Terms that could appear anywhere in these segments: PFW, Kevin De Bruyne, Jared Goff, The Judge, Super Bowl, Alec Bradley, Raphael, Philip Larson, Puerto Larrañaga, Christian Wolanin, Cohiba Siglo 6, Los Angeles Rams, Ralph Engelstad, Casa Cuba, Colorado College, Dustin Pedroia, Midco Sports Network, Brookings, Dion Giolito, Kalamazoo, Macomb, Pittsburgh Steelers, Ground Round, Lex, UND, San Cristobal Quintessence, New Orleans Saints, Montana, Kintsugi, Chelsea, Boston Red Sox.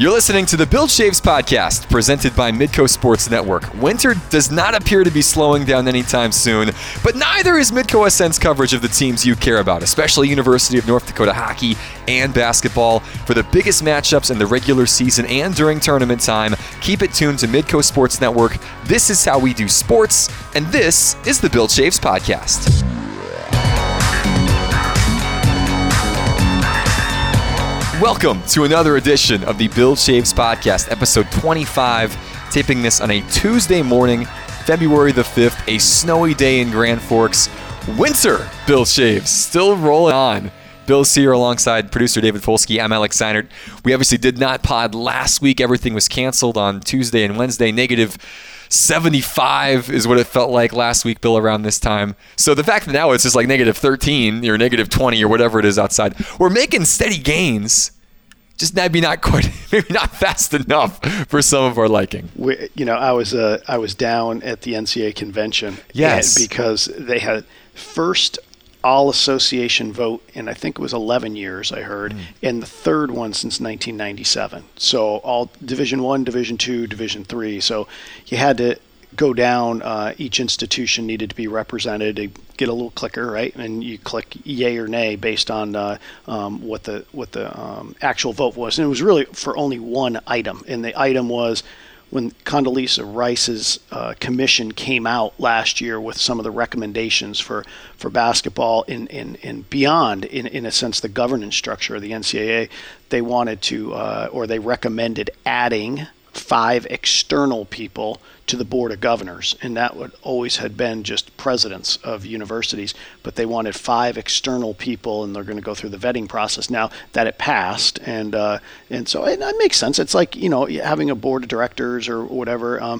You're listening to the Bill Chaves Podcast, presented by Midco Sports Network. Winter does not appear to be slowing down anytime soon, but neither is Midco SN's coverage of the teams you care about, especially University of North Dakota hockey and basketball. For the biggest matchups in the regular season and during tournament time, keep it tuned to Midco Sports Network. This is how we do sports, and this is the Bill Chaves Podcast. Welcome to another edition of the Bill Chaves Podcast, episode 25, taping this on a Tuesday morning, February the 5th, a snowy day in Grand Forks. Winter, Bill Chaves, still rolling on. Bill's here alongside producer David Polsky. I'm Alex Seinert. We obviously did not pod last week. Everything was canceled on Tuesday and Wednesday. Negative 75 is what it felt like last week, Bill, around this time. So the fact that now it's just like negative 13 or negative 20 or whatever it is outside, we're making steady gains, just maybe not fast enough for some of our liking. I was down at the NCAA convention. Yes, because they had first all-association vote in, I think it was 11 years, I heard, and the third one since 1997. So all Division I, Division II, Division III. So you had to go down. Each institution needed to be represented to get a little clicker, right? And you click yay or nay based on what the actual vote was. And it was really for only one item. And the item was, when Condoleezza Rice's commission came out last year with some of the recommendations for basketball and beyond, in a sense, the governance structure of the NCAA, they wanted to, or they recommended adding 5 external people to the Board of Governors. And that would always had been just presidents of universities, but they wanted 5 external people, and they're going to go through the vetting process now that it passed. And so that makes sense. It's like, having a board of directors or whatever,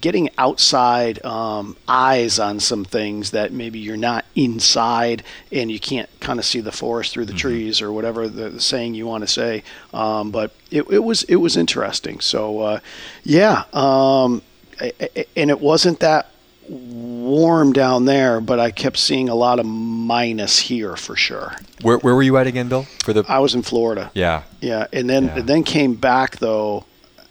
getting outside eyes on some things that maybe you're not inside and you can't kind of see the forest through the trees or whatever the saying you want to say. But it was interesting. So, and it wasn't that warm down there, but I kept seeing a lot of minus here for sure. Where were you at again, Bill? I was in Florida. Yeah. And then came back though.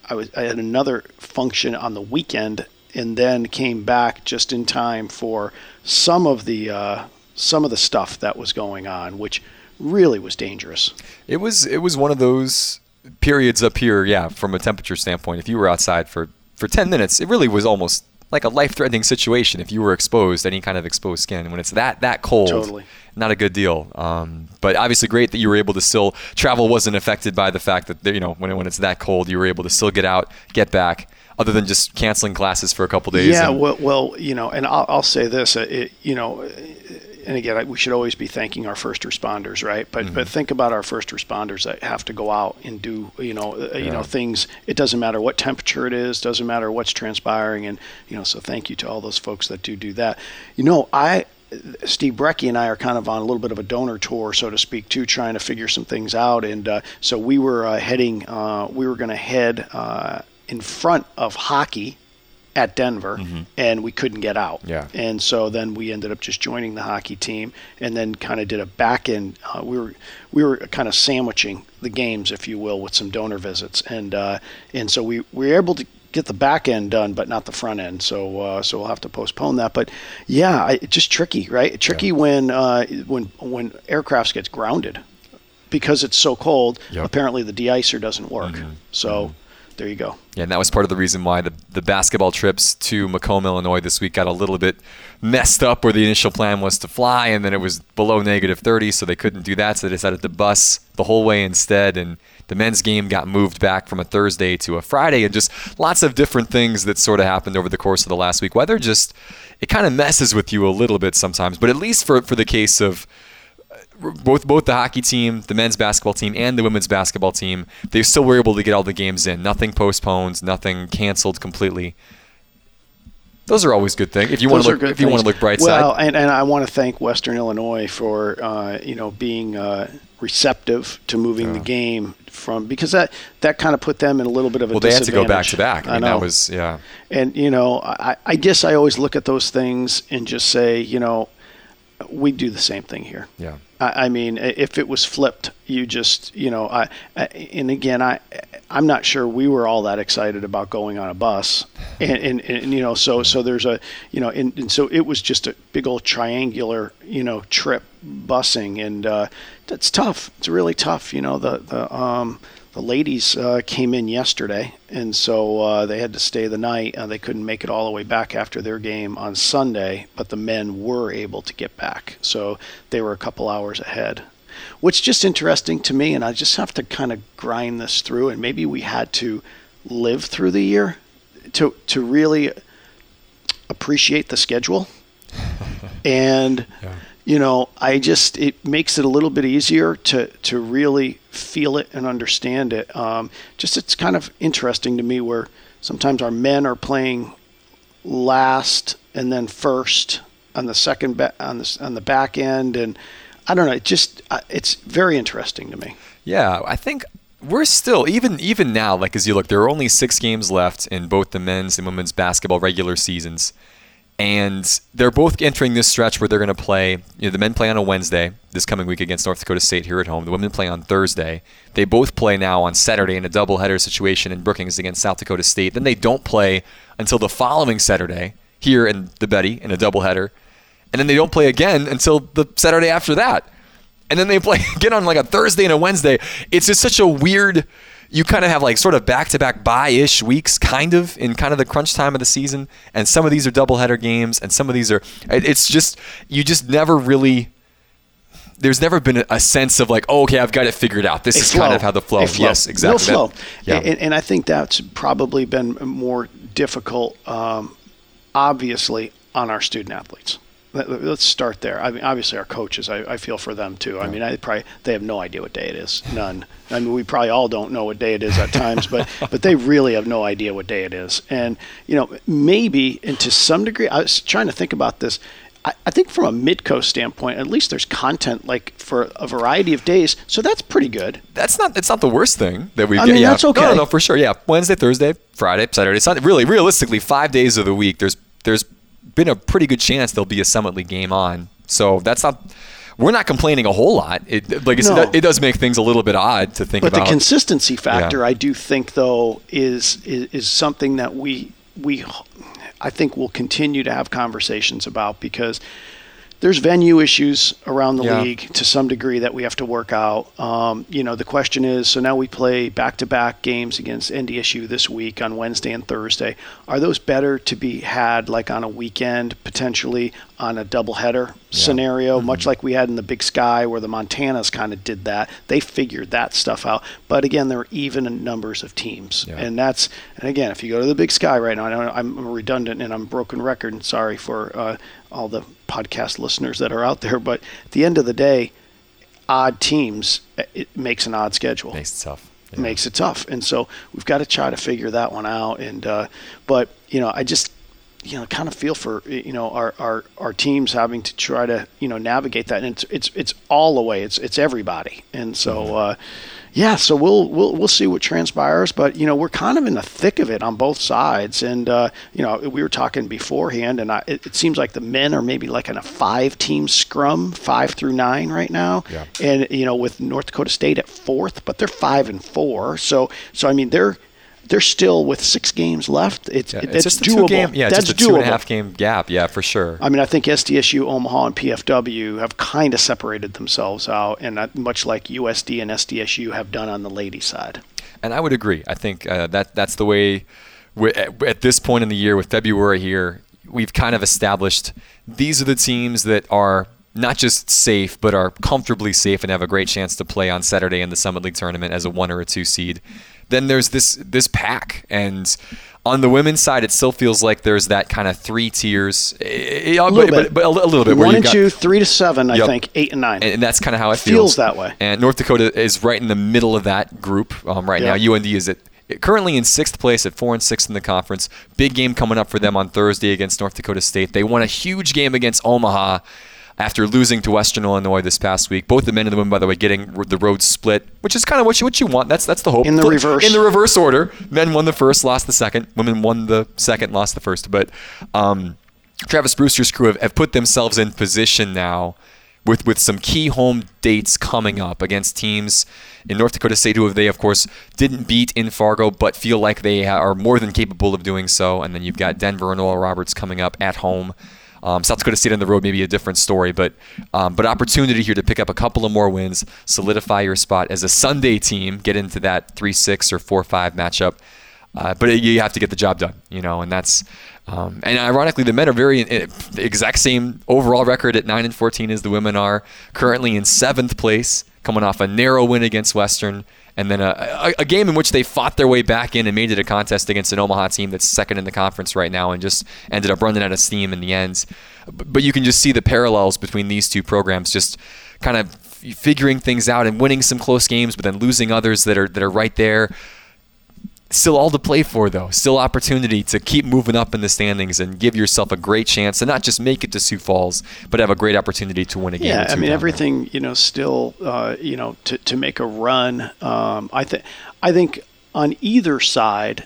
I had another function on the weekend, and then came back just in time for some of the stuff that was going on, which really was dangerous. It was one of those periods up here, from a temperature standpoint. If you were outside for 10 minutes, it really was almost like a life-threatening situation if you were exposed, any kind of exposed skin. When it's that cold, totally not a good deal. But obviously great that you were able to still, travel wasn't affected by the fact that, when it's that cold, you were able to still get out, get back, other than just canceling classes for a couple days. Yeah, and I'll say this, and again, we should always be thanking our first responders, right? But think about our first responders that have to go out and do, things. It doesn't matter what temperature it is, doesn't matter what's transpiring, and so thank you to all those folks that do that. Steve Brecke and I are kind of on a little bit of a donor tour, so to speak, too, trying to figure some things out, and so we were going to head in front of hockey at Denver, and we couldn't get out. Yeah. And so then we ended up just joining the hockey team, and then kind of did a back end. We were kind of sandwiching the games, if you will, with some donor visits, and so we were able to get the back end done, but not the front end. So we'll have to postpone that. But it's just tricky, right? Tricky when aircrafts gets grounded because it's so cold. Yep. Apparently the de-icer doesn't work. Mm-hmm. So. Mm-hmm. There you go. Yeah, and that was part of the reason why the basketball trips to Macomb, Illinois this week got a little bit messed up, where the initial plan was to fly, and then it was below negative 30, so they couldn't do that, so they decided to bus the whole way instead, and the men's game got moved back from a Thursday to a Friday, and just lots of different things that sort of happened over the course of the last week. Weather just, it kind of messes with you a little bit sometimes, but at least for the case of both the hockey team, the men's basketball team, and the women's basketball team, they still were able to get all the games in. Nothing postponed, nothing canceled completely. Those are always good things. If you want to look bright side. Well, and I want to thank Western Illinois for being receptive to moving the game from, because that kind of put them in a little bit of a disadvantage. They had to go back to back. I mean, that was And I guess I always look at those things and just say, we do the same thing here. Yeah. I mean, if it was flipped, you just, you know, I'm not sure we were all that excited about going on a bus, and you know, so there's a, you know, and so it was just a big old triangular, you know, trip busing, and that's tough. It's really tough, you know. The ladies came in yesterday, and so they had to stay the night. They couldn't make it all the way back after their game on Sunday, but the men were able to get back. So they were a couple hours ahead. What's just interesting to me, and I just have to kind of grind this through, and maybe we had to live through the year to really appreciate the schedule. And, yeah. You know, it makes it a little bit easier to really feel it and understand it. Just it's kind of interesting to me where sometimes our men are playing last and then first on the second on the back end, and I don't know. It just it's very interesting to me. Yeah, I think we're still even now. Like as you look, there are only 6 games left in both the men's and women's basketball regular seasons. And they're both entering this stretch where they're going to play. You know, the men play on a Wednesday this coming week against North Dakota State here at home. The women play on Thursday. They both play now on Saturday in a doubleheader situation in Brookings against South Dakota State. Then they don't play until the following Saturday here in the Betty in a doubleheader. And then they don't play again until the Saturday after that. And then they play again on like a Thursday and a Wednesday. It's just such a weird... You kind of have like sort of back-to-back bye-ish weeks in the crunch time of the season. And some of these are doubleheader games and some of these are – it's just – you just never really – there's never been a sense of like, oh, okay, I've got it figured out. This is kind of how the flow – yes, exactly. Flow. Yeah. And I think that's probably been more difficult, obviously, on our student-athletes. Let's start there. I mean, obviously our coaches, I feel for them too. I mean, they have no idea what day it is. None. I mean, we probably all don't know what day it is at times, but they really have no idea what day it is. And, you know, maybe, and to some degree, I was trying to think about this. I think from a Midco standpoint, at least there's content like for a variety of days. So that's pretty good. It's not the worst thing that we've got. I mean, that's okay. No, for sure. Yeah. Wednesday, Thursday, Friday, Saturday, Sunday. Really, realistically, 5 days of the week, there's been a pretty good chance there'll be a Summit League game on. So that's not – we're not complaining a whole lot. It does make things a little bit odd to think about. But the consistency factor, yeah. I do think, though, is something that we I think we'll continue to have conversations about because there's venue issues around the league to some degree that we have to work out. You know, the question is, so now we play back-to-back games against NDSU this week on Wednesday and Thursday. Are those better to be had like on a weekend, potentially on a doubleheader scenario, much like we had in the Big Sky where the Montanas kind of did that? They figured that stuff out. But again, there were even numbers of teams. Yeah. And again, if you go to the Big Sky right now, I know I'm redundant and I'm broken record, and sorry for all the podcast listeners that are out there, but at the end of the day, odd teams, it makes an odd schedule. Makes it tough. Yeah. Makes it tough. And so we've got to try to figure that one out. And but, you know, I just, you know, kind of feel for, you know, our teams having to try to, you know, navigate that. And it's all the way. It's everybody. And so, so we'll see what transpires. But, you know, we're kind of in the thick of it on both sides. And, you know, we were talking beforehand, and it seems like the men are maybe like in a 5-team scrum, 5 through 9 right now. Yeah. And, you know, with North Dakota State at 4th, but they're 5 and 4. So I mean, they're still with 6 games left. It's just doable. That's just a 2.5 game gap. Yeah, for sure. I mean, I think SDSU, Omaha, and PFW have kind of separated themselves out, and much like USD and SDSU have done on the ladies' side. And I would agree. I think that's the way at this point in the year with February here, we've kind of established these are the teams that are not just safe, but are comfortably safe and have a great chance to play on Saturday in the Summit League tournament as a 1 or a 2 seed. Then there's this pack, and on the women's side, it still feels like there's that kind of 3 tiers, but a little bit. 1 and 2, 3 to 7, I think, 8 and 9, and that's kind of how it feels that way. And North Dakota is right in the middle of that group now. UND is currently in 6th place at 4 and 6 in the conference. Big game coming up for them on Thursday against North Dakota State. They won a huge game against Omaha after losing to Western Illinois this past week. Both the men and the women, by the way, getting the road split, which is kind of what you want. That's the hope. In the reverse order. Men won the first, lost the second. Women won the second, lost the first. But Travis Brewster's crew have put themselves in position now with some key home dates coming up against teams in North Dakota State who they, of course, didn't beat in Fargo but feel like they are more than capable of doing so. And then you've got Denver and Oral Roberts coming up at home. South Dakota State on the road may be a different story, but opportunity here to pick up a couple of more wins, solidify your spot as a Sunday team, get into that 3-6 or 4-5 matchup. But you have to get the job done, you know, and that's and ironically, the men are very the exact same overall record at 9-14 as the women are, currently in 7th place, coming off a narrow win against Western, and then a game in which they fought their way back in and made it a contest against an Omaha team that's second in the conference right now and just ended up running out of steam in the end. But you can just see the parallels between these two programs, just kind of figuring things out and winning some close games, but then losing others that are right there. Still all to play for, though. Still opportunity to keep moving up in the standings and give yourself a great chance to not just make it to Sioux Falls, but have a great opportunity to win a game. Yeah, I mean, everything, you know, still, you know, to make a run. I think on either side,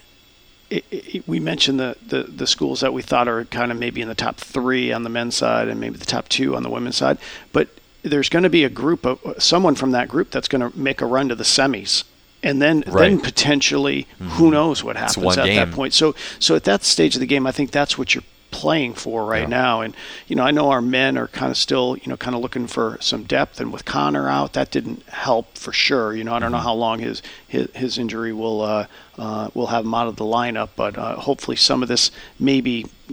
we mentioned the schools that we thought are kind of maybe in the top 3 on the men's side and maybe the top 2 on the women's side. But there's going to be a group of someone from that group that's going to make a run to the semis. And then potentially, who knows what happens at that point. So at that stage of the game, I think that's what you're playing for right now. And, you know, I know our men are kind of still, you know, kind of looking for some depth. And with Connor out, that didn't help for sure. You know, I don't know how long his injury will have him out of the lineup. But hopefully some of this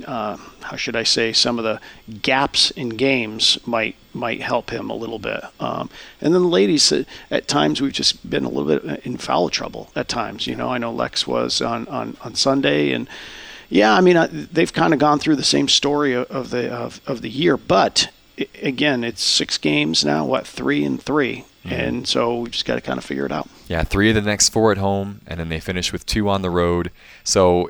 some of the gaps in games might help him a little bit. And then the ladies, at times we've just been a little bit in foul trouble at times. You know, I know Lex was on Sunday, and yeah, I mean, they've kind of gone through the same story of the year. But again, it's 6 games now, 3-3. And so we just got to kind of figure it out. Yeah, 3 of the next 4 at home, and then they finish with 2 on the road. So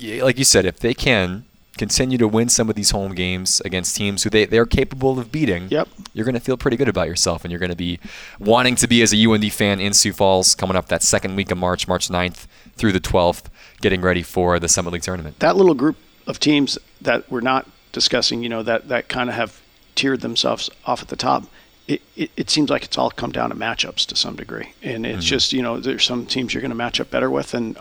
like you said, if they can continue to win some of these home games against teams who they're capable of beating, you're going to feel pretty good about yourself, and you're going to be wanting to be as a UND fan in Sioux Falls coming up that second week of March 9th through the 12th, getting ready for the Summit League tournament. That little group of teams that we're not discussing, you know, that kind of have tiered themselves off at the top, it seems like it's all come down to matchups to some degree. And it's just, you know, there's some teams you're going to match up better with than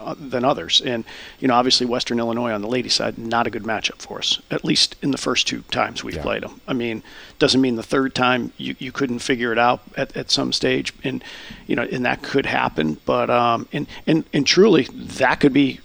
others. And, you know, obviously Western Illinois on the ladies' side, not a good matchup for us, at least in the first 2 times we've played them. I mean, doesn't mean the third time you couldn't figure it out at some stage. And, you know, and that could happen. But and truly, that could be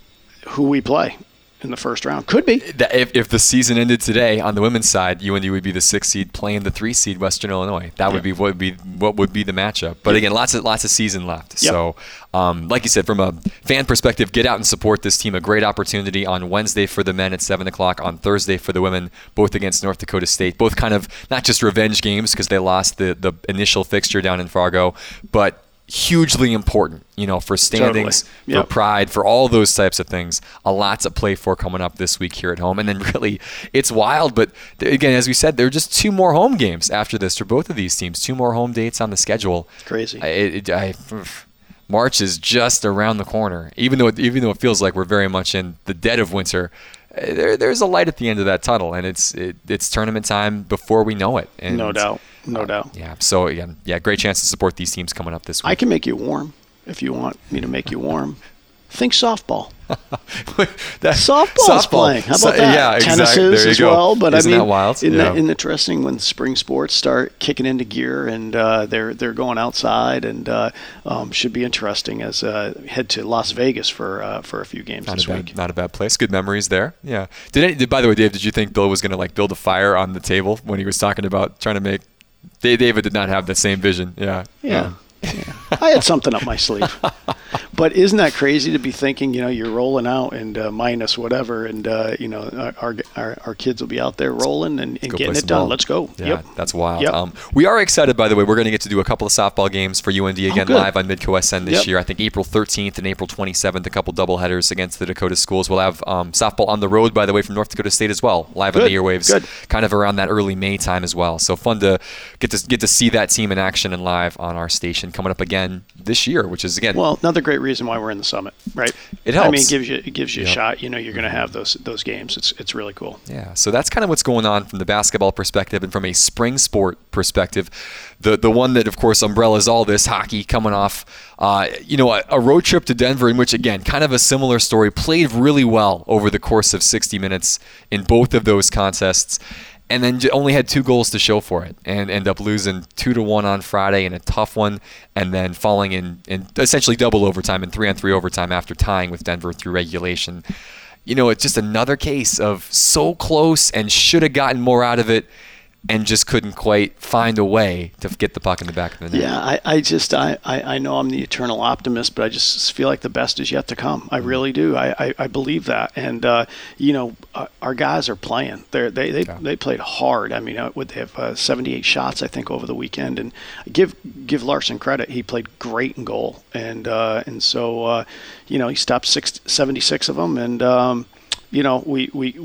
who we play in the first round. Could be. If the season ended today on the women's side, UND would be the 6th seed playing the 3 seed Western Illinois. That would be what would be the matchup. But again, lots of season left. Yep. So, like you said, from a fan perspective, get out and support this team. A great opportunity on Wednesday for the men at 7:00, on Thursday for the women, both against North Dakota State. Both kind of not just revenge games because they lost the initial fixture down in Fargo, but hugely important, you know, for standings, for pride, for all those types of things. A lot to play for coming up this week here at home. And then really, it's wild. But again, as we said, there are just 2 more home games after this for both of these teams. 2 more home dates on the schedule. Crazy. March is just around the corner. Even though it feels like we're very much in the dead of winter, there's a light at the end of that tunnel, and it's tournament time before we know it. And No doubt. Yeah. So again, great chance to support these teams coming up this week. I can make you warm if you want me to make you warm. Think softball. Softball's playing. How about that? Yeah, exactly. Tennis as well. But isn't that wild? Isn't that interesting when spring sports start kicking into gear and they're going outside, and should be interesting as head to Las Vegas for a few games this week. Not a bad place. Good memories there. Yeah. By the way, Dave, did you think Bill was going to like build a fire on the table when he was talking about trying to make? David did not have the same vision. Yeah. I had something up my sleeve. But isn't that crazy to be thinking, you know, you're rolling out and minus whatever, and, you know, our kids will be out there rolling and getting it done. Ball. Let's go. Yeah, that's wild. Yep. We are excited, by the way. We're going to get to do a couple of softball games for UND again live on Midco SN this year. I think April 13th and April 27th, a couple doubleheaders against the Dakota schools. We'll have softball on the road, by the way, from North Dakota State as well, live on the airwaves, kind of around that early May time as well. So fun to get to see that team in action and live on our station coming up again this year, which is, again, well, another great reason reason why we're in the Summit, right? It helps. I mean, it gives you a shot. You know, you're going to have those games. It's really cool. Yeah. So that's kind of what's going on from the basketball perspective and from a spring sport perspective. The one that, of course, umbrellas all this, hockey, coming off, a road trip to Denver in which, again, kind of a similar story, played really well over the course of 60 minutes in both of those contests. And then only had 2 goals to show for it and end up losing 2-1 on Friday in a tough one, and then falling in essentially double overtime and 3-on-3 overtime after tying with Denver through regulation. You know, it's just another case of so close and should have gotten more out of it and just couldn't quite find a way to get the puck in the back of the net. Yeah, I know I'm the eternal optimist, but I just feel like the best is yet to come. I really do. I believe that. And, our guys are playing. They played hard. I mean, they have 78 shots, I think, over the weekend. And give Larson credit. He played great in goal. And so he stopped 76 of them. And, we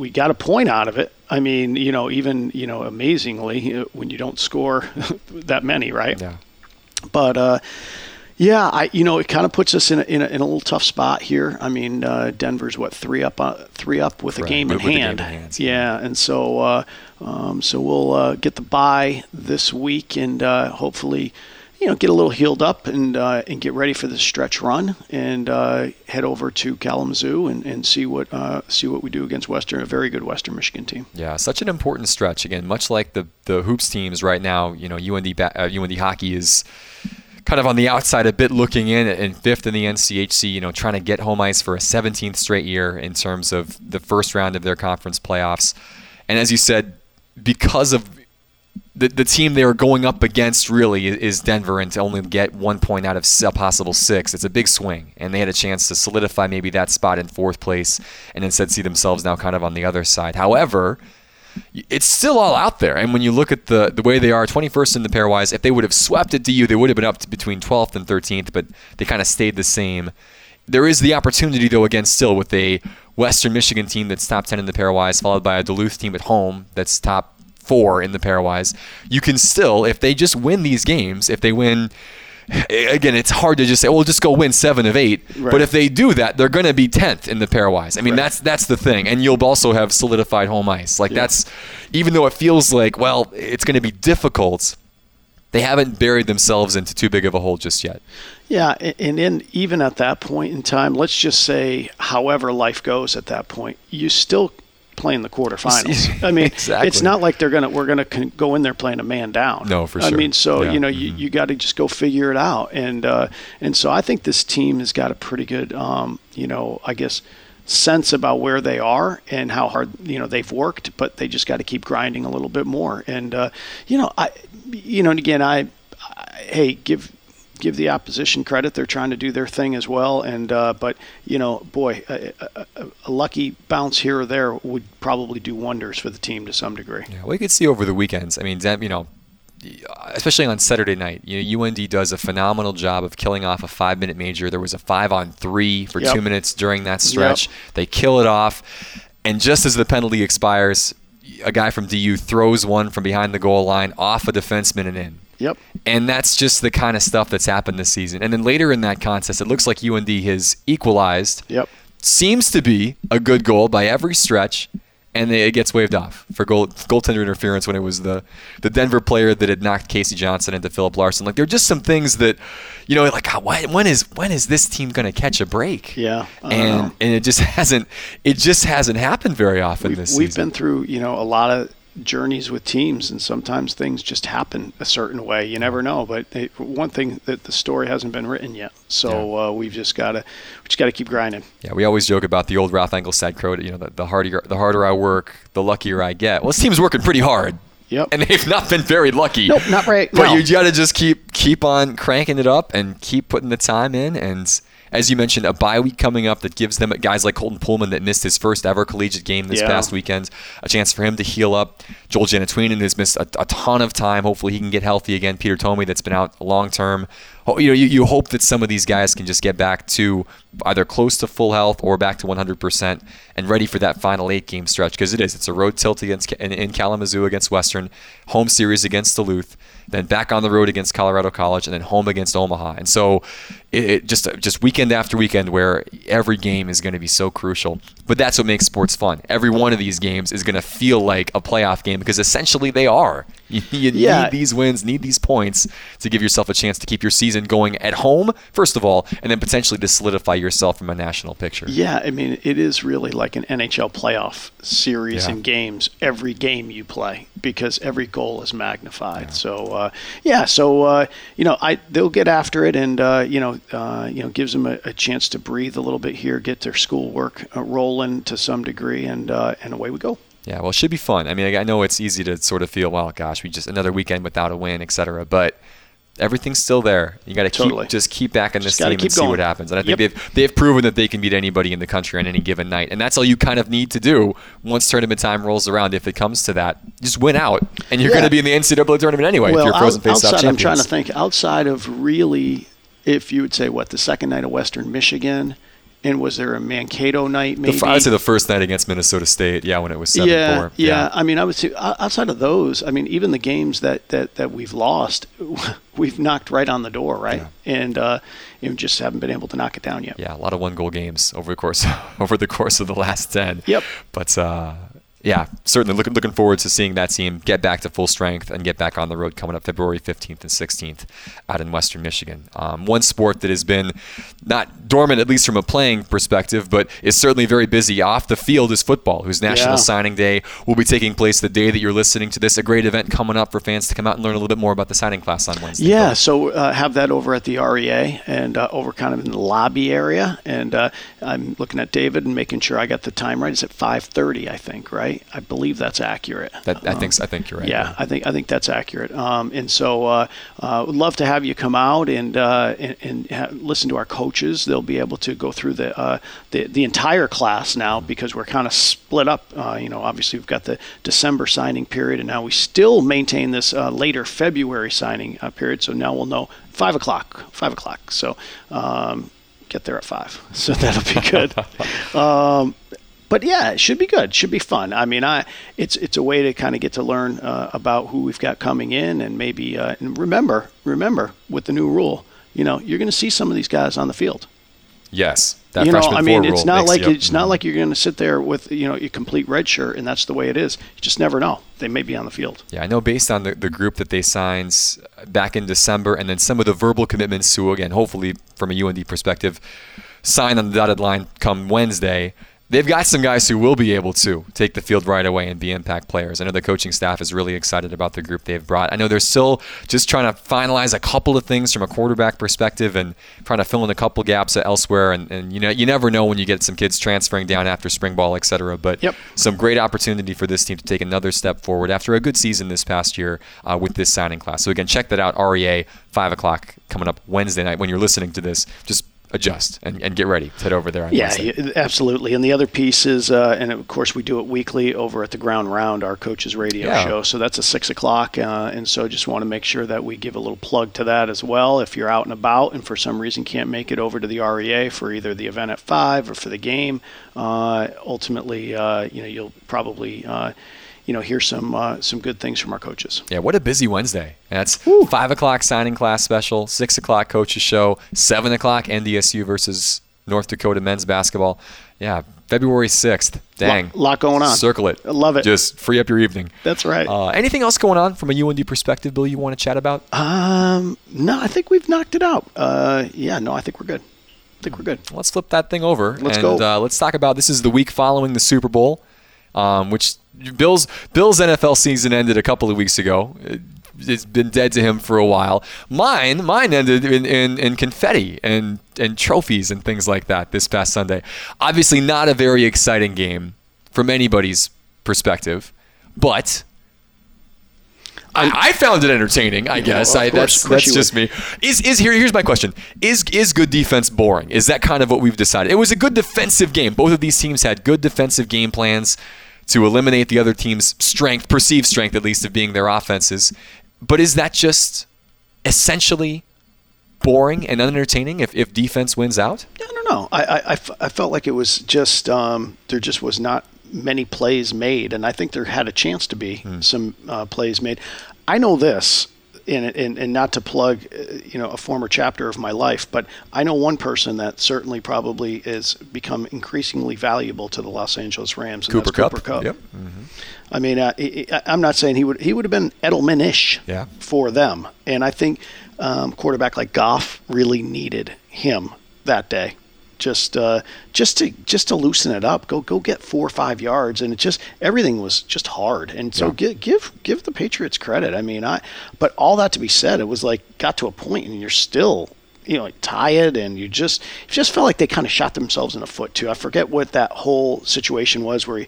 got a point out of it. I mean, amazingly, when you don't score that many, right? Yeah. But, it kind of puts us in a little tough spot here. I mean, Denver's three up with a game in hand. Yeah, and so we'll get the bye this week and hopefully, get a little healed up and get ready for the stretch run and head over to Kalamazoo and see what we do against a very good Western Michigan team. Yeah, such an important stretch. Again, much like the hoops teams right now, UND hockey is kind of on the outside a bit looking in and 5th in the NCHC, trying to get home ice for a 17th straight year in terms of the first round of their conference playoffs. And as you said, because of the team they are going up against really is Denver, and to only get 1 point out of a possible 6, it's a big swing. And they had a chance to solidify maybe that spot in 4th place and instead see themselves now kind of on the other side. However, it's still all out there. And when you look at the way they are, 21st in the pairwise, if they would have swept at DU, they would have been up to between 12th and 13th, but they kind of stayed the same. There is the opportunity, though, again, still with a Western Michigan team that's top 10 in the pairwise, followed by a Duluth team at home that's top 4 in the pairwise. You can still, if they just win these games, if they win, again, it's hard to just say, well, just go win 7 of 8. Right. But if they do that, they're going to be 10th in the pairwise. I mean, that's the thing. And you'll also have solidified home ice. Like that's, even though it feels like, well, it's going to be difficult, they haven't buried themselves into too big of a hole just yet. Yeah, and then even at that point in time, let's just say however life goes at that point, you still playing the quarterfinals. I mean, exactly. It's not like we're gonna go in there playing a man down. No, for sure. I mean, so you got to just go figure it out, and so I think this team has got a pretty good, I guess, sense about where they are and how hard they've worked, but they just got to keep grinding a little bit more. And give the opposition credit. They're trying to do their thing as well. And, a lucky bounce here or there would probably do wonders for the team to some degree. Yeah, we could see over the weekends. I mean, especially on Saturday night, UND does a phenomenal job of killing off a 5-minute major. There was a 5-on-3 for 2 minutes during that stretch. Yep. They kill it off. And just as the penalty expires, a guy from DU throws one from behind the goal line off a defenseman and in. Yep. And that's just the kind of stuff that's happened this season. And then later in that contest, it looks like UND has equalized. Yep. Seems to be a good goal by every stretch, and it gets waved off for goaltender interference when it was the Denver player that had knocked Casey Johnson into Philip Larson. Like, there are just some things that, when is this team going to catch a break? Yeah. And it just hasn't happened very often this season. We've been through, a lot of journeys with teams, and sometimes things just happen a certain way. You never know, but one thing that the story hasn't been written yet. So we've just got to keep grinding. Yeah, we always joke about the old Ralph Engelstad quote. The harder I work, the luckier I get. Well, this team's working pretty hard. Yep. And they've not been very lucky. Nope, not right. But you got to just keep on cranking it up and keep putting the time in. And as you mentioned, a bye week coming up that gives them guys like Colton Pullman that missed his first ever collegiate game this past weekend, a chance for him to heal up. Joel Janatweenan has missed a ton of time. Hopefully he can get healthy again. Peter Tomey that's been out long term. you know, you hope that some of these guys can just get back to either close to full health or back to 100% and ready for that final 8-game stretch, because it's a road tilt against in Kalamazoo against Western, home series against Duluth, then back on the road against Colorado College, and then home against Omaha. And so it just weekend after weekend where every game is going to be so crucial. But that's what makes sports fun. Every one of these games is going to feel like a playoff game, because essentially they are. You need these wins, need these points to give yourself a chance to keep your season going at home, first of all, and then potentially to solidify yourself from a national picture. Yeah, I mean, it is really like an NHL playoff series and games, every game you play, because every goal is magnified. Yeah. So they'll get after it, and gives them a chance to breathe a little bit here, get their schoolwork rolling to some degree, and away we go. Yeah, well, it should be fun. I mean, I know it's easy to sort of feel, well, gosh, we just another weekend without a win, et cetera, but everything's still there. You got to keep backing this team and see what happens. And I think they've proven that they can beat anybody in the country on any given night. And that's all you kind of need to do once tournament time rolls around. If it comes to that, just win out, and you're going to be in the NCAA tournament anyway. Well, if you're Frozen Face-Off champions. I'm trying to think outside of really, if you would say the second night of Western Michigan. And was there a Mankato night maybe? I'd say the first night against Minnesota State, when it was 7-4. Yeah, I mean, I would say outside of those, I mean, even the games that we've lost, we've knocked right on the door, right? Yeah. And just haven't been able to knock it down yet. Yeah, a lot of one-goal games over the course of the last 10. Yep. But, certainly looking forward to seeing that team get back to full strength and get back on the road coming up February 15th and 16th out in Western Michigan. One sport that has been not dormant, at least from a playing perspective, but is certainly very busy off the field is football, whose National Signing Day will be taking place the day that you're listening to this. A great event coming up for fans to come out and learn a little bit more about the signing class on Wednesday. Yeah, so have that over at the REA and over kind of in the lobby area. And I'm looking at David and making sure I got the time right. It's at 5:30, I think, right? I believe that's accurate. I think you're right. Yeah, I think that's accurate. And so, would love to have you come out and listen to our coaches. They'll be able to go through the entire class now, because we're kind of split up. Obviously we've got the December signing period, and now we still maintain this later February signing period. So now we'll know 5 o'clock. So get there at 5. So that'll be good. But yeah, it should be good. It should be fun. I mean, it's a way to kind of get to learn about who we've got coming in, and maybe and remember with the new rule, you're going to see some of these guys on the field. Yes, that freshman four rule. I mean, it's not like you're going to sit there with a complete red shirt, and that's the way it is. You just never know. They may be on the field. Yeah, I know based on the group that they signed back in December, and then some of the verbal commitments to, again, hopefully from a UND perspective, sign on the dotted line come Wednesday. They've got some guys who will be able to take the field right away and be impact players. I know the coaching staff is really excited about the group they've brought. I know they're still just trying to finalize a couple of things from a quarterback perspective and trying to fill in a couple gaps elsewhere. And you never know when you get some kids transferring down after spring ball, et cetera. But some great opportunity for this team to take another step forward after a good season this past year with this signing class. So, again, check that out, REA, 5 o'clock coming up Wednesday night. When you're listening to this, just adjust and get ready. Head over there. Absolutely. And the other piece is, and of course we do it weekly over at the Ground Round, our coaches radio show. So that's at 6 o'clock. And so just want to make sure that we give a little plug to that as well. If you're out and about and for some reason can't make it over to the REA for either the event at 5 or for the game, ultimately, you'll probably, hear some good things from our coaches. Yeah, what a busy Wednesday. That's 5 o'clock signing class special, 6 o'clock coaches show, 7 o'clock NDSU versus North Dakota men's basketball. Yeah, February 6th. Dang. Lot going on. Circle it. I love it. Just free up your evening. That's right. Anything else going on from a UND perspective, Bill, you want to chat about? No, I think we've knocked it out. I think we're good. Let's flip that thing over. Let's go. Let's talk about, this is the week following the Super Bowl, which Bill's NFL season ended a couple of weeks ago. It's been dead to him for a while. Mine ended in confetti and trophies and things like that this past Sunday. Obviously not a very exciting game from anybody's perspective, but I found it entertaining, I guess. Well, that's just me. Here's my question. Is good defense boring? Is that kind of what we've decided? It was a good defensive game. Both of these teams had good defensive game plans to eliminate the other team's strength, perceived strength at least, of being their offenses. But is that just essentially boring and unentertaining if defense wins out? I don't know. I felt like it was just there just was not many plays made, and I think there had a chance to be some plays made. I know this, and not to plug, a former chapter of my life, but I know one person that certainly probably has become increasingly valuable to the Los Angeles Rams, and that's Cooper Kupp. Yep. Mm-hmm. I mean, I'm not saying he would have been Edelman-ish for them, and I think quarterback like Goff really needed him that day. Just to loosen it up, go get 4 or 5 yards, and it just everything was just hard. And so give the Patriots credit. I mean, but all that to be said, it was like got to a point, and you're still tired, and you just felt like they kind of shot themselves in the foot too. I forget what that whole situation was where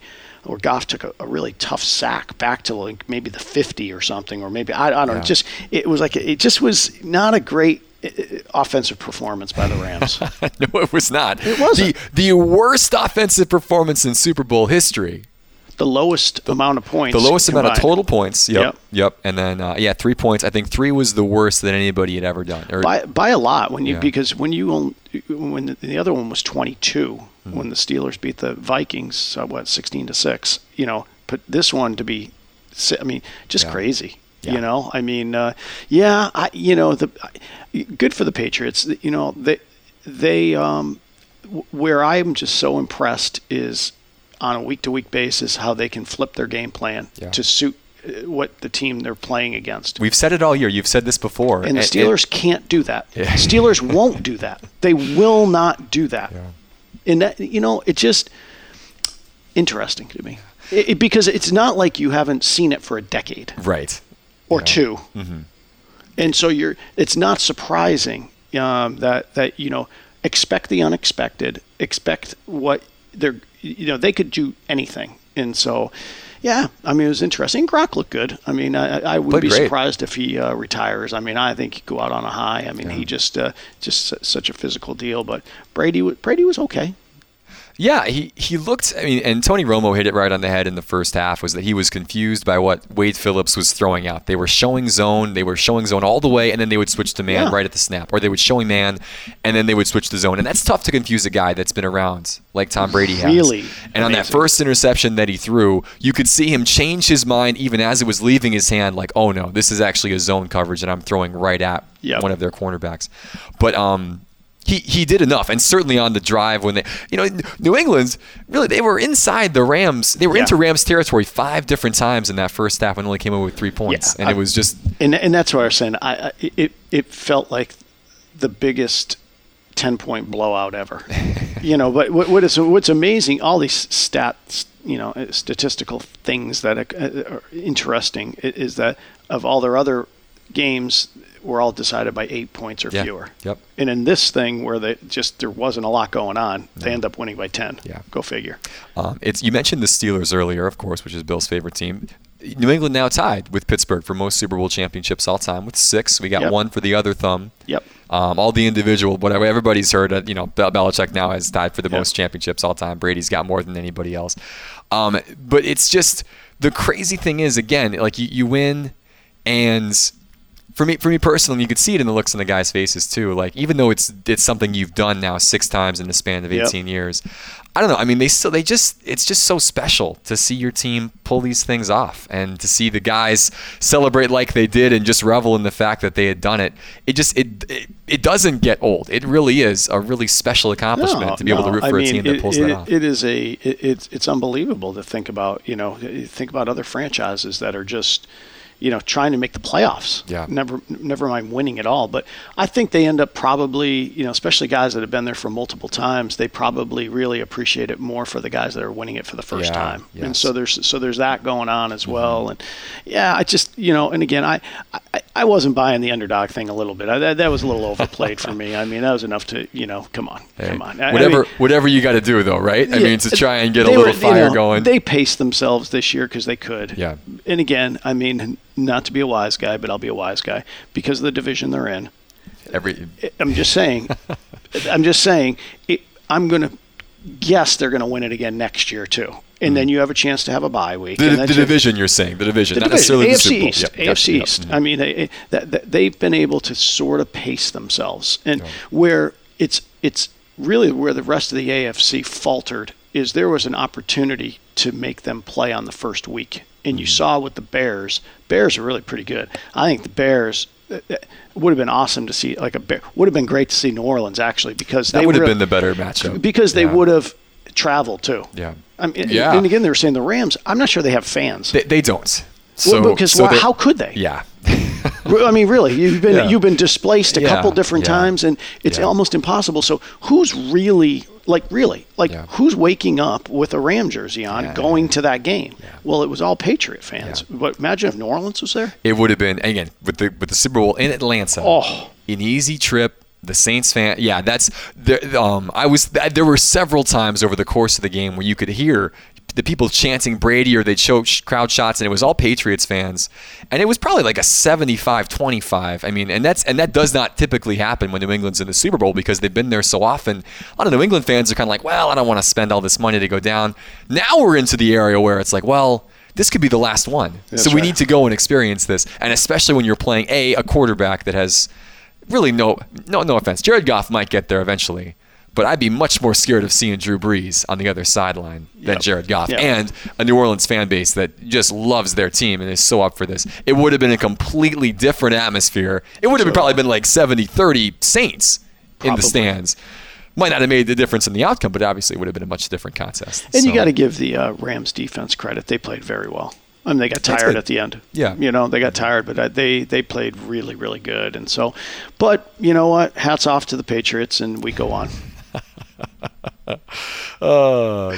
Goff took a really tough sack back to like maybe the 50 or something, or maybe I don't know. Just it was like it just was not a great offensive performance by the Rams. No, it was not. It wasn't. The worst offensive performance in Super Bowl history. The lowest amount of points. The lowest combined. Amount of total points. Yep. And then, 3 points. I think 3 was the worst that anybody had ever done. Or, by a lot. Because when the other one was 22, when the Steelers beat the Vikings, 16-6. But this one to be, just crazy. Yeah. Good for the Patriots. They where I'm just so impressed is on a week-to-week basis how they can flip their game plan to suit what the team they're playing against. We've said it all year. You've said this before. And the Steelers can't do that. Yeah. Steelers won't do that. They will not do that. Yeah. And that, it's just interesting to me because it's not like you haven't seen it for a decade. Right. Or two. Mm-hmm. And so it's not surprising that expect the unexpected, expect what they could do anything. And so, it was interesting. Grock looked good. I would be surprised if he retires. I think he'd go out on a high. He just such a physical deal. But Brady was okay. Yeah, he looked. And Tony Romo hit it right on the head in the first half. Was that he was confused by what Wade Phillips was throwing out? They were showing zone. They were showing zone all the way, and then they would switch to man right at the snap, or they would show man, and then they would switch to zone. And that's tough to confuse a guy that's been around like Tom Brady has. Really, and amazing. On that first interception that he threw, you could see him change his mind even as it was leaving his hand. Like, oh no, this is actually a zone coverage, and I'm throwing right at one of their cornerbacks. But He did enough, and certainly on the drive when they, New England, really, they were inside the Rams. They were into Rams territory 5 different times in that first half and only came away with 3 points. Yeah, and it was just... And that's what I was saying. It felt like the biggest 10-point blowout ever. But what's amazing, all these stats, statistical things that are interesting is that of all their other games... were all decided by 8 points or fewer. Yep. And in this thing where there wasn't a lot going on, they end up winning by 10. Yeah. Go figure. You mentioned the Steelers earlier, of course, which is Bill's favorite team. New England now tied with Pittsburgh for most Super Bowl championships all time with 6. We got one for the other thumb. Yep. All the individual, whatever everybody's heard of, Belichick now has tied for the most championships all time. Brady's got more than anybody else. But it's just the crazy thing is, again, like you win and... For me personally, you could see it in the looks on the guys' faces too. Like even though it's something you've done now 6 times in the span of 18 years, I don't know. It's just so special to see your team pull these things off and to see the guys celebrate like they did and just revel in the fact that they had done it. It doesn't get old. It really is a really special accomplishment to be able to root for a team that pulls that off. It's unbelievable to think about. Think about other franchises that are just. Trying to make the playoffs. Yeah. Never mind winning at all. But I think they end up probably, especially guys that have been there for multiple times, they probably really appreciate it more for the guys that are winning it for the first time. Yes. And so there's that going on as well. Mm-hmm. And I just and again I wasn't buying the underdog thing a little bit. That was a little overplayed for me. That was enough to come on. Whatever you got to do though, right? To try and get a little fire going. They paced themselves this year because they could. Yeah. And again, not to be a wise guy, but I'll be a wise guy because of the division they're in. I'm just saying. I'm going to guess they're going to win it again next year too. and then you have a chance to have a bye week. The division, you're saying. The division. Not necessarily the Super Bowl. AFC East. I mean, they've been able to sort of pace themselves. And where it's really where the rest of the AFC faltered is there was an opportunity to make them play on the first week. And you saw with the Bears. Bears are really pretty good. I think the Bears – it would have been awesome to see, like a Bear. Would have been great to see New Orleans, actually, because that would have been the better matchup. Because they would have traveled too. Yeah. I mean, and again, they were saying the Rams. I'm not sure they have fans. They don't. So, well, because how could they? Yeah. I mean, really, you've been displaced a couple different times, and it's almost impossible. So who's really who's waking up with a Ram jersey on going to that game? Yeah. Well, it was all Patriot fans. Yeah. But imagine if New Orleans was there. It would have been, again, with the Super Bowl in Atlanta. Oh, an easy trip. The Saints fan, that's there. There were several times over the course of the game where you could hear the people chanting Brady, or they'd show crowd shots, and it was all Patriots fans. And it was probably like a 75-25. I mean, and that does not typically happen when New England's in the Super Bowl because they've been there so often. A lot of New England fans are kind of like, well, I don't want to spend all this money to go down. Now we're into the area where it's like, well, this could be the last one. That's so we need to go and experience this. And especially when you're playing a quarterback that has really no offense. Jared Goff might get there eventually. But I'd be much more scared of seeing Drew Brees on the other sideline than Jared Goff and a New Orleans fan base that just loves their team and is so up for this. It would have been a completely different atmosphere. It would have probably been like 70-30 Saints in the stands. Might not have made the difference in the outcome, but obviously it would have been a much different contest. And you got to give the Rams defense credit. They played very well. I mean, they got tired at the end. Yeah. You know, they got tired, but they played really, really good. And so, but you know what? Hats off to the Patriots, and we go on.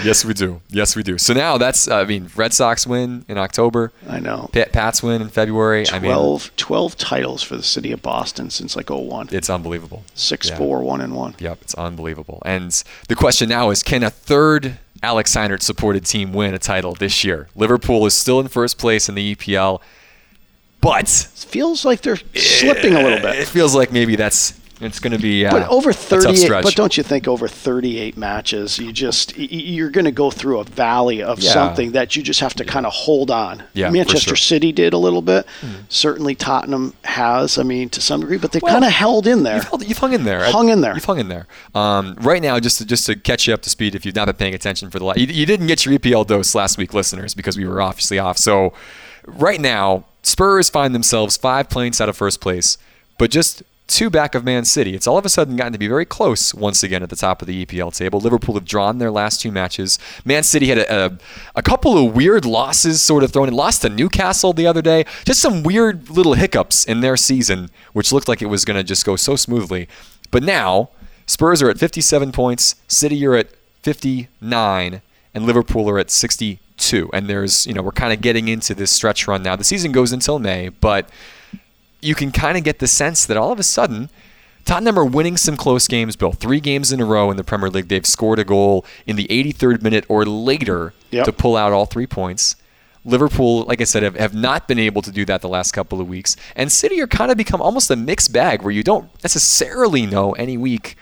Yes, we do. So now that's, Red Sox win in October. I know. Pats win in February. 12 titles for the city of Boston since like 01. It's unbelievable. 6-4-1-1. Yep, it's unbelievable. And the question now is, can a third Alex Seinert supported team win a title this year? Liverpool is still in first place in the EPL, but it feels like they're slipping a little bit. It feels like maybe that's. It's going to be but over 38, but don't you think over 38 matches, you're going to go through a valley of something that you just have to kind of hold on. Yeah, Manchester City did a little bit. Mm-hmm. Certainly Tottenham has, I mean, to some degree, but they kind of held in there. You've hung in there. Right now, just to catch you up to speed, if you've not been paying attention for the last, you didn't get your EPL dose last week, listeners, because we were obviously off. So right now, Spurs find themselves 5 points out of first place, but just 2 back of Man City. It's all of a sudden gotten to be very close once again at the top of the EPL table. Liverpool have drawn their last 2 matches. Man City had a couple of weird losses sort of thrown in. Lost to Newcastle the other day. Just some weird little hiccups in their season, which looked like it was going to just go so smoothly. But now, Spurs are at 57 points, City are at 59, and Liverpool are at 62. And there's, we're kind of getting into this stretch run now. The season goes until May, but you can kind of get the sense that all of a sudden, Tottenham are winning some close games, Bill. 3 games in a row in the Premier League. They've scored a goal in the 83rd minute or later to pull out all 3 points. Liverpool, like I said, have not been able to do that the last couple of weeks. And City are kind of become almost a mixed bag where you don't necessarily know any week,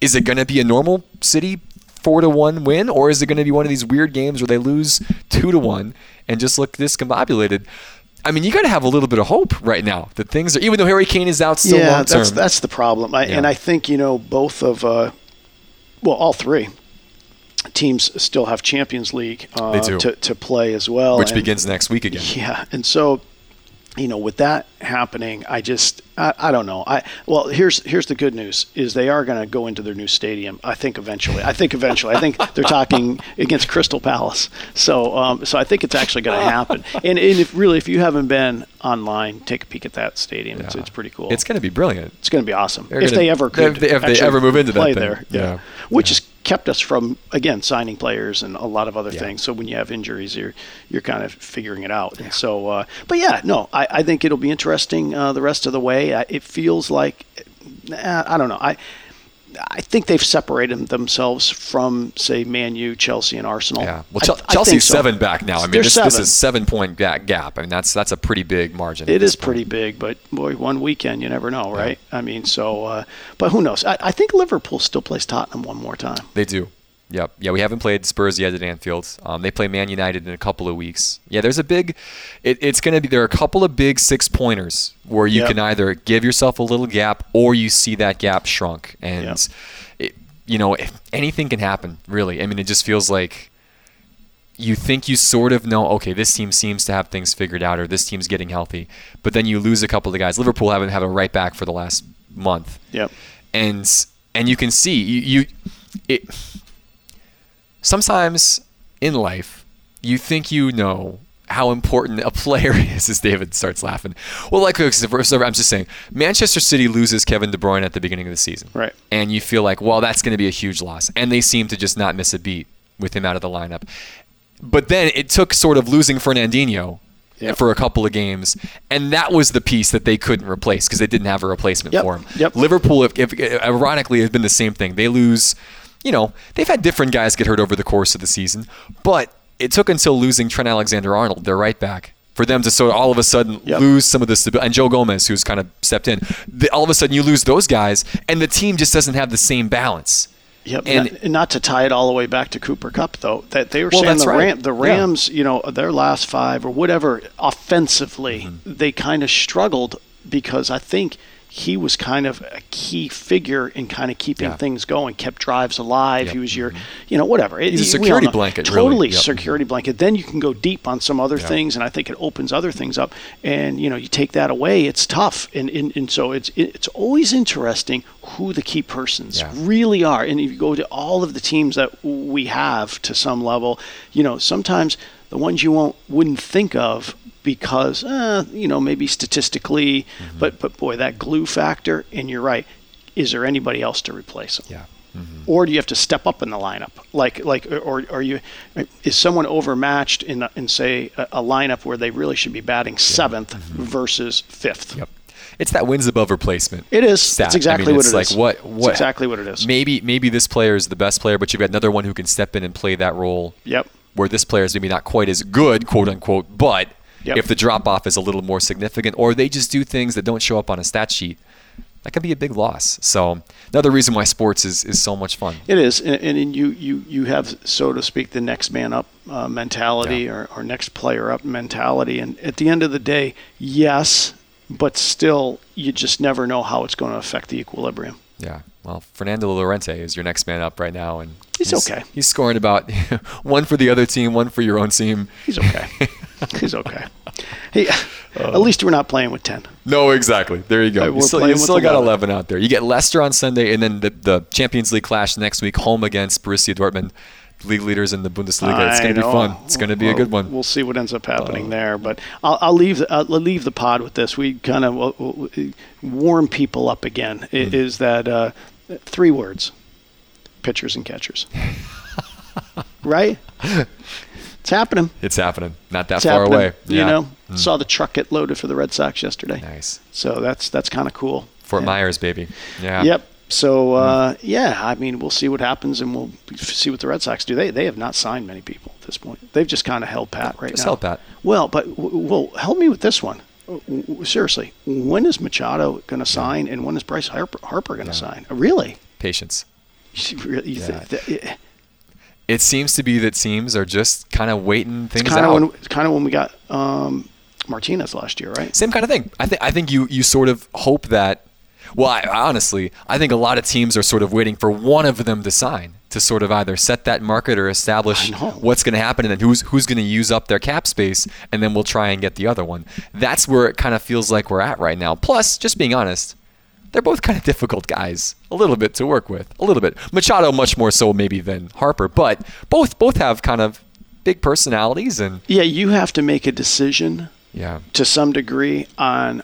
is it going to be a normal City 4-1 win, or is it going to be one of these weird games where they lose 2-1 and just look discombobulated? I mean, you got to have a little bit of hope right now that things are, even though Harry Kane is out still long term. That's the problem. And I think, both of, all 3 teams still have Champions League to play as well. Which begins next week again. Yeah. And so, with that happening, I don't know. Here's the good news is they are going to go into their new stadium. I think eventually. I think they're talking against Crystal Palace. So I think it's actually going to happen. And if you haven't been online, take a peek at that stadium. Yeah. It's pretty cool. It's going to be brilliant. It's going to be awesome if they ever move into play that there. Yeah. Which is kept us from, again, signing players and a lot of other things. So when you have injuries, you're kind of figuring it out. And so, I think it'll be interesting the rest of the way. It feels like, I don't know. I think they've separated themselves from, say, Man U, Chelsea, and Arsenal. Yeah, well, Chelsea's 7 back now. I mean, this is 7-point gap. I mean, that's a pretty big margin. It is pretty big, but boy, one weekend you never know, right? Yeah. I mean, so but who knows? I think Liverpool still plays Tottenham one more time. They do. Yep. Yeah, we haven't played Spurs yet at Anfield. They play Man United in a couple of weeks. Yeah, there's a big it's going to be there are a couple of big 6-pointers where you can either give yourself a little gap or you see that gap shrunk. And it, you know, anything can happen, really. I mean, it just feels like you think you sort of know, okay, this team seems to have things figured out or this team's getting healthy, but then you lose a couple of guys. Liverpool haven't had a right back for the last month. Yep. And you can see you sometimes in life, you think you know how important a player is, as David starts laughing. Well, like, I'm just saying, Manchester City loses Kevin De Bruyne at the beginning of the season. Right. And you feel like, well, that's going to be a huge loss. And they seem to just not miss a beat with him out of the lineup. But then it took sort of losing Fernandinho for a couple of games. And that was the piece that they couldn't replace because they didn't have a replacement for him. Yep. Liverpool, ironically, has been the same thing. They lose... You know, they've had different guys get hurt over the course of the season, but it took until losing Trent Alexander-Arnold, their right back, for them to sort of all of a sudden lose some of the stability. And Joe Gomez, who's kind of stepped in. All of a sudden, you lose those guys, and the team just doesn't have the same balance. Yep, and not to tie it all the way back to Cooper Kupp, though, that they were saying the Rams, you know, their last five or whatever, offensively, they kind of struggled because I think – he was kind of a key figure in kind of keeping things going, kept drives alive. He was your, you know, whatever. He's a security blanket. Totally security blanket. Then you can go deep on some other things, and I think it opens other things up. And, you know, you take that away, it's tough. And so it's always interesting who the key persons really are. And if you go to all of the teams that we have to some level, you know, sometimes the ones you wouldn't think of, because, you know, maybe statistically, but boy, that glue factor, and you're right, is there anybody else to replace them? Yeah. Mm-hmm. Or do you have to step up in the lineup? Like, or are you, is someone overmatched in say, a lineup where they really should be batting seventh versus fifth? Yep. It's that wins above replacement. It is. Stat. It's exactly what it is. What? It's exactly what it is. Maybe this player is the best player, but you've got another one who can step in and play that role. Yep. Where this player is maybe not quite as good, quote unquote, but... Yep. If the drop-off is a little more significant, or they just do things that don't show up on a stat sheet, that could be a big loss. So another reason why sports is so much fun. It is, and you have, so to speak, the next man up mentality or next player up mentality. And at the end of the day, yes, but still you just never know how it's going to affect the equilibrium. Yeah. Well, Fernando Llorente is your next man up right now. And he's okay. He's scoring about one for the other team, one for your own team. He's okay. He's okay. Hey, at least we're not playing with 10. No, exactly. There you go. We're you still got 11 out there. You get Leicester on Sunday, and then the Champions League clash next week, home against Borussia Dortmund, league leaders in the Bundesliga. It's going to be fun. It's going to be a good one. We'll see what ends up happening there. But I'll leave the pod with this. We kind of warm people up again. It is that three words: pitchers and catchers. Right? It's happening. Not that far away. You know, saw the truck get loaded for the Red Sox yesterday. Nice. So that's kind of cool. Fort Myers, baby. Yeah. Yep. So, I mean, we'll see what happens, and we'll see what the Red Sox do. They have not signed many people at this point. They've just kind of held pat right now. Just held pat. Well, but help me with this one. Seriously, when is Machado going to sign, and when is Bryce Harper going to sign? Really? Patience. It seems to be that teams are just kind of waiting things out. It's kind of when we got Martinez last year, right? Same kind of thing. I think you sort of hope that. Well, I think a lot of teams are sort of waiting for one of them to sign to sort of either set that market or establish what's going to happen, and then who's going to use up their cap space, and then we'll try and get the other one. That's where it kind of feels like we're at right now. Plus, just being honest, they're both kind of difficult guys, a little bit to work with, a little bit. Machado much more so maybe than Harper, but both have kind of big personalities. And you have to make a decision to some degree on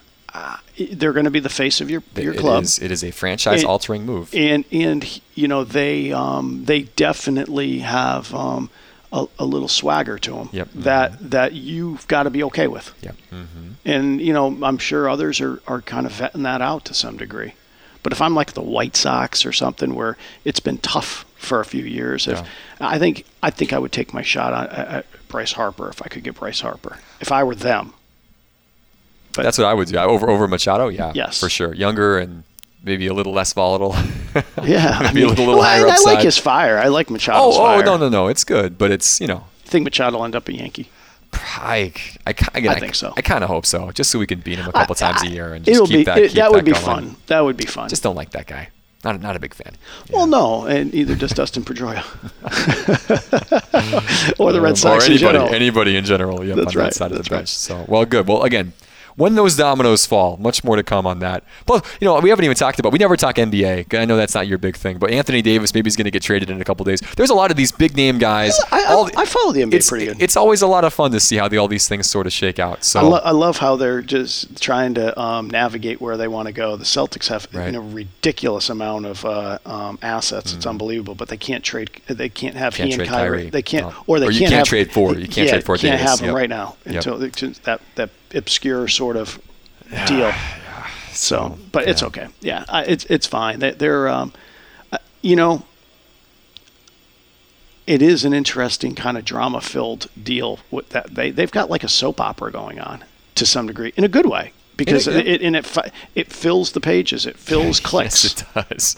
they're going to be the face of your club. It is a franchise-altering move. And you know, they definitely have a little swagger to them that you've got to be okay with. Yep. Mm-hmm. And, you know, I'm sure others are kind of vetting that out to some degree. But if I'm like the White Sox or something where it's been tough for a few years, I think I would take my shot at Bryce Harper if I could get Bryce Harper, if I were them. But that's what I would do over Machado. Yeah, yes, for sure. Younger and maybe a little less volatile. Yeah. Maybe a little higher upside. I like his fire. I like Machado's fire. No. It's good, but it's, you know. You think Machado will end up a Yankee? I think so. I kind of hope so, just so we can beat him a couple times a year and just keep that going. That would be fun. Just don't like that guy. Not a big fan. Yeah. Well, no, and either does Dustin Pedroia or the Red Sox or anybody in general. Yep, that's on right. That side of the bench. So, well, good. Well, again, when those dominoes fall, much more to come on that. Plus, you know, we never talk NBA. I know that's not your big thing, but Anthony Davis maybe is going to get traded in a couple of days. There's a lot of these big name guys. I follow the NBA pretty good. It's always a lot of fun to see how all these things sort of shake out. So I love how they're just trying to navigate where they want to go. The Celtics have a ridiculous amount of assets. It's unbelievable, but they can't trade. They can't have he and Kyrie. They can't, trade for. You can't have them right now until that obscure sort of deal. Yeah. So, but it's okay. Yeah, it's fine. They're, you know, it is an interesting kind of drama-filled deal with that. They've got like a soap opera going on to some degree in a good way because it fills the pages. It fills clicks. Yes, it does.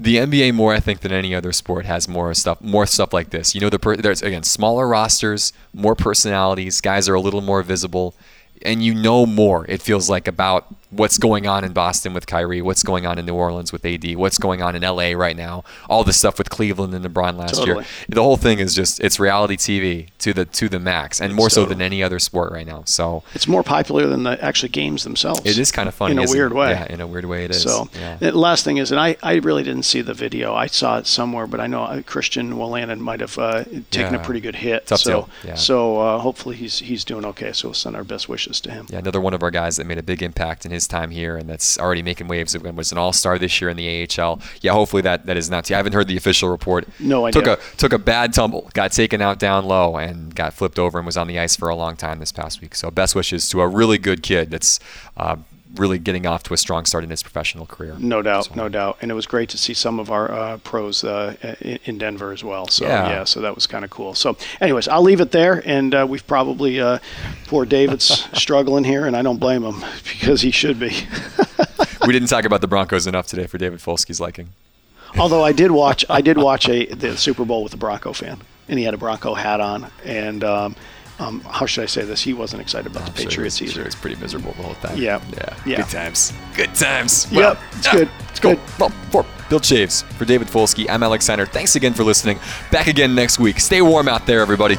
The NBA more, I think, than any other sport has more stuff like this. You know, there's again smaller rosters, more personalities. Guys are a little more visible. And you know more, it feels like, about what's going on in Boston with Kyrie, what's going on in New Orleans with AD, what's going on in LA right now, all the stuff with Cleveland and LeBron last year. The whole thing is just, it's reality TV to the max, and more so than any other sport right now. So it's more popular than the actual games themselves. It is kind of funny. In a weird way. Yeah, in a weird way it is. So the last thing is, and I really didn't see the video. I saw it somewhere, but I know Christian Wolanin might have taken a pretty good hit. Tough deal. Yeah. So hopefully he's doing okay. So we'll send our best wishes to him. Yeah, another one of our guys that made a big impact in his time here, and that's already making waves. It was an all-star this year in the AHL. Yeah, hopefully that is not. I haven't heard the official report. No idea. Took a bad tumble, got taken out down low, and got flipped over and was on the ice for a long time this past week. So best wishes to a really good kid that's really getting off to a strong start in his professional career. No doubt. And it was great to see some of our pros in Denver as well. So, so that was kind of cool. So, anyways, I'll leave it there. And we've probably, poor David's struggling here, and I don't blame him because he should be. We didn't talk about the Broncos enough today for David Folsky's liking. Although I did watch the Super Bowl with a Bronco fan, and he had a Bronco hat on. And how should I say this? He wasn't excited about the Patriots either. Sure, it's pretty miserable the whole time. Yeah. Good times. Well, it's good. It's good. Well, for Bill Chaves, for David Polsky, I'm Alex Seinert. Thanks again for listening. Back again next week. Stay warm out there, everybody.